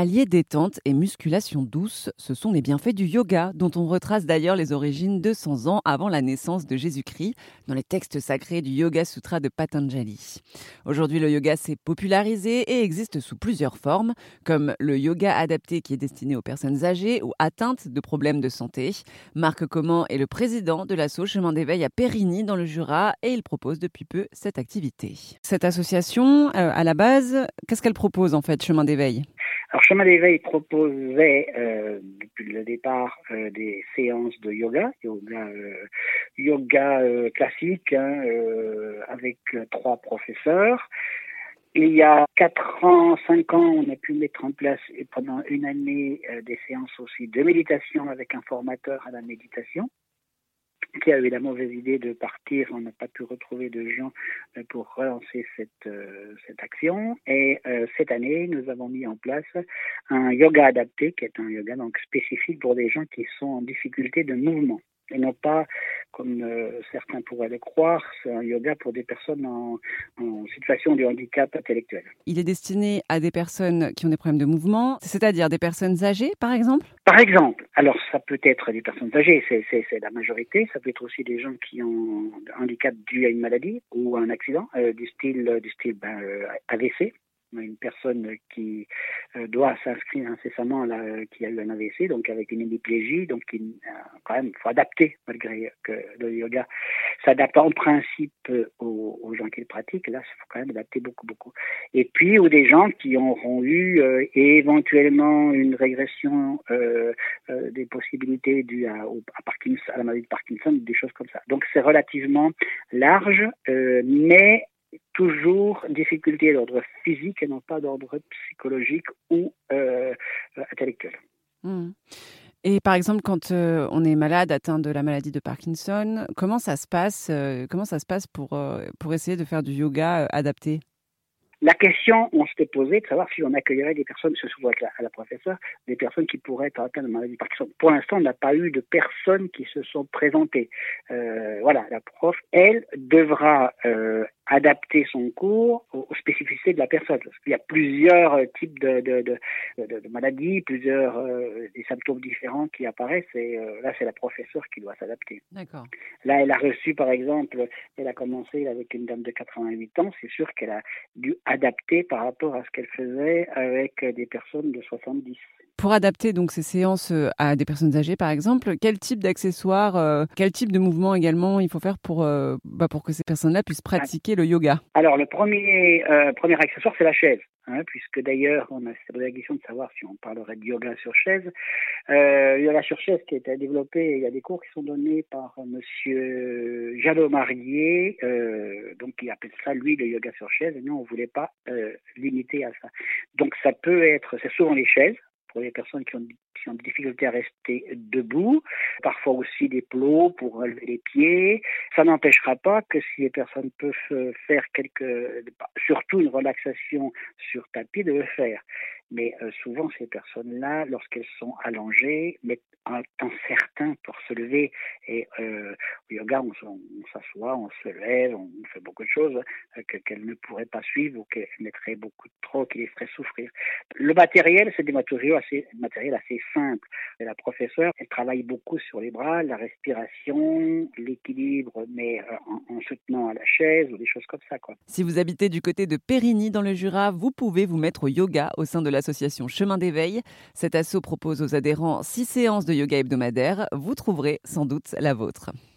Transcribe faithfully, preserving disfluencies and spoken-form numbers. Allier détente et musculation douce, ce sont les bienfaits du yoga, dont on retrace d'ailleurs les origines deux cents ans avant la naissance de Jésus-Christ, dans les textes sacrés du Yoga Sutra de Patanjali. Aujourd'hui, le yoga s'est popularisé et existe sous plusieurs formes, comme le yoga adapté qui est destiné aux personnes âgées ou atteintes de problèmes de santé. Marc Coman est le président de l'asso Chemin d'éveil à Périgny, dans le Jura, et il propose depuis peu cette activité. Cette association, euh, à la base, qu'est-ce qu'elle propose en fait, Chemin d'éveil ? Alors, Chemin d'éveil proposait euh, depuis le départ euh, des séances de yoga, yoga, euh, yoga euh, classique, hein, euh, avec euh, trois professeurs. Il y a quatre ans, cinq ans, on a pu mettre en place et pendant une année euh, des séances aussi de méditation avec un formateur à la méditation, qui a eu la mauvaise idée de partir. On n'a pas pu retrouver de gens pour relancer cette, euh, cette action. Et euh, cette année, nous avons mis en place un yoga adapté, qui est un yoga donc spécifique pour des gens qui sont en difficulté de mouvement. Et non pas, comme euh, certains pourraient le croire, c'est un yoga pour des personnes en, en situation de handicap intellectuel. Il est destiné à des personnes qui ont des problèmes de mouvement, c'est-à-dire des personnes âgées, par exemple ? Par exemple. Alors, ça peut être des personnes âgées, c'est, c'est, c'est la majorité. Ça peut être aussi des gens qui ont un handicap dû à une maladie ou à un accident, euh, du style, du style ben, euh, A V C. Une personne qui doit s'inscrire incessamment, là, qui a eu un A V C, donc avec une hémiplégie, donc il, quand même, faut adapter, malgré que le yoga s'adapte en principe aux, aux gens qui le pratiquent, là, il faut quand même adapter beaucoup, beaucoup. Et puis, ou des gens qui auront eu euh, éventuellement une régression euh, euh, des possibilités dues à, à, Parkinson, à la maladie de Parkinson, des choses comme ça. Donc, c'est relativement large, euh, mais toujours difficulté d'ordre physique et non pas d'ordre psychologique ou euh, intellectuel. Mmh. Et par exemple, quand euh, on est malade, atteint de la maladie de Parkinson, comment ça se passe, euh, comment ça se passe pour, euh, pour essayer de faire du yoga euh, adapté ? La question, on s'était posée de savoir si on accueillerait des personnes, ce souvent avec la, à la professeure, des personnes qui pourraient être atteintes de maladie de Parkinson. Pour l'instant, on n'a pas eu de personnes qui se sont présentées. Euh, voilà, la prof, elle, devra euh, adapter son cours aux, aux spécificités de la personne. Parce qu'il y a plusieurs types de, de, de, de, de maladies, plusieurs euh, des symptômes différents qui apparaissent. Et euh, là, c'est la professeure qui doit s'adapter. D'accord. Là, elle a reçu, par exemple, elle a commencé avec une dame de quatre-vingt-huit ans. C'est sûr qu'elle a dû adaptée par rapport à ce qu'elle faisait avec des personnes de soixante-dix. Pour adapter donc ces séances à des personnes âgées, par exemple, quel type d'accessoires, euh, quel type de mouvement également il faut faire pour, euh, bah pour que ces personnes-là puissent pratiquer le yoga ? Alors, le premier, euh, premier accessoire, c'est la chaise. Hein, puisque d'ailleurs, on a posé la question de savoir si on parlerait de yoga sur chaise. Euh, il y a la sur chaise qui a été développée, il y a des cours qui sont donnés par monsieur Jallot-Marier, euh, donc il appelle ça, lui, le yoga sur chaise, et nous, on ne voulait pas euh, limiter à ça. Donc ça peut être, c'est souvent les chaises, pour les personnes qui ont, qui ont des difficultés à rester debout, parfois aussi des plots pour relever les pieds. Ça n'empêchera pas que si les personnes peuvent faire quelques, surtout une relaxation sur tapis, de le faire. Mais euh, souvent, ces personnes-là, lorsqu'elles sont allongées, mettent un temps certain pour se lever. Et euh, au yoga, on, on, on s'assoit, on se lève, on fait beaucoup de choses euh, que, qu'elles ne pourraient pas suivre ou qu'elles mettraient beaucoup de trop, qui les feraient souffrir. Le matériel, c'est des matériaux assez, matériel assez simple. Et la professeure, elle travaille beaucoup sur les bras, la respiration, l'équilibre, mais euh, en, en se tenant à la chaise ou des choses comme ça, quoi. Si vous habitez du côté de Périgny, dans le Jura, vous pouvez vous mettre au yoga au sein de la l'association Chemin d'éveil. Cet asso propose aux adhérents six séances de yoga hebdomadaires. Vous trouverez sans doute la vôtre.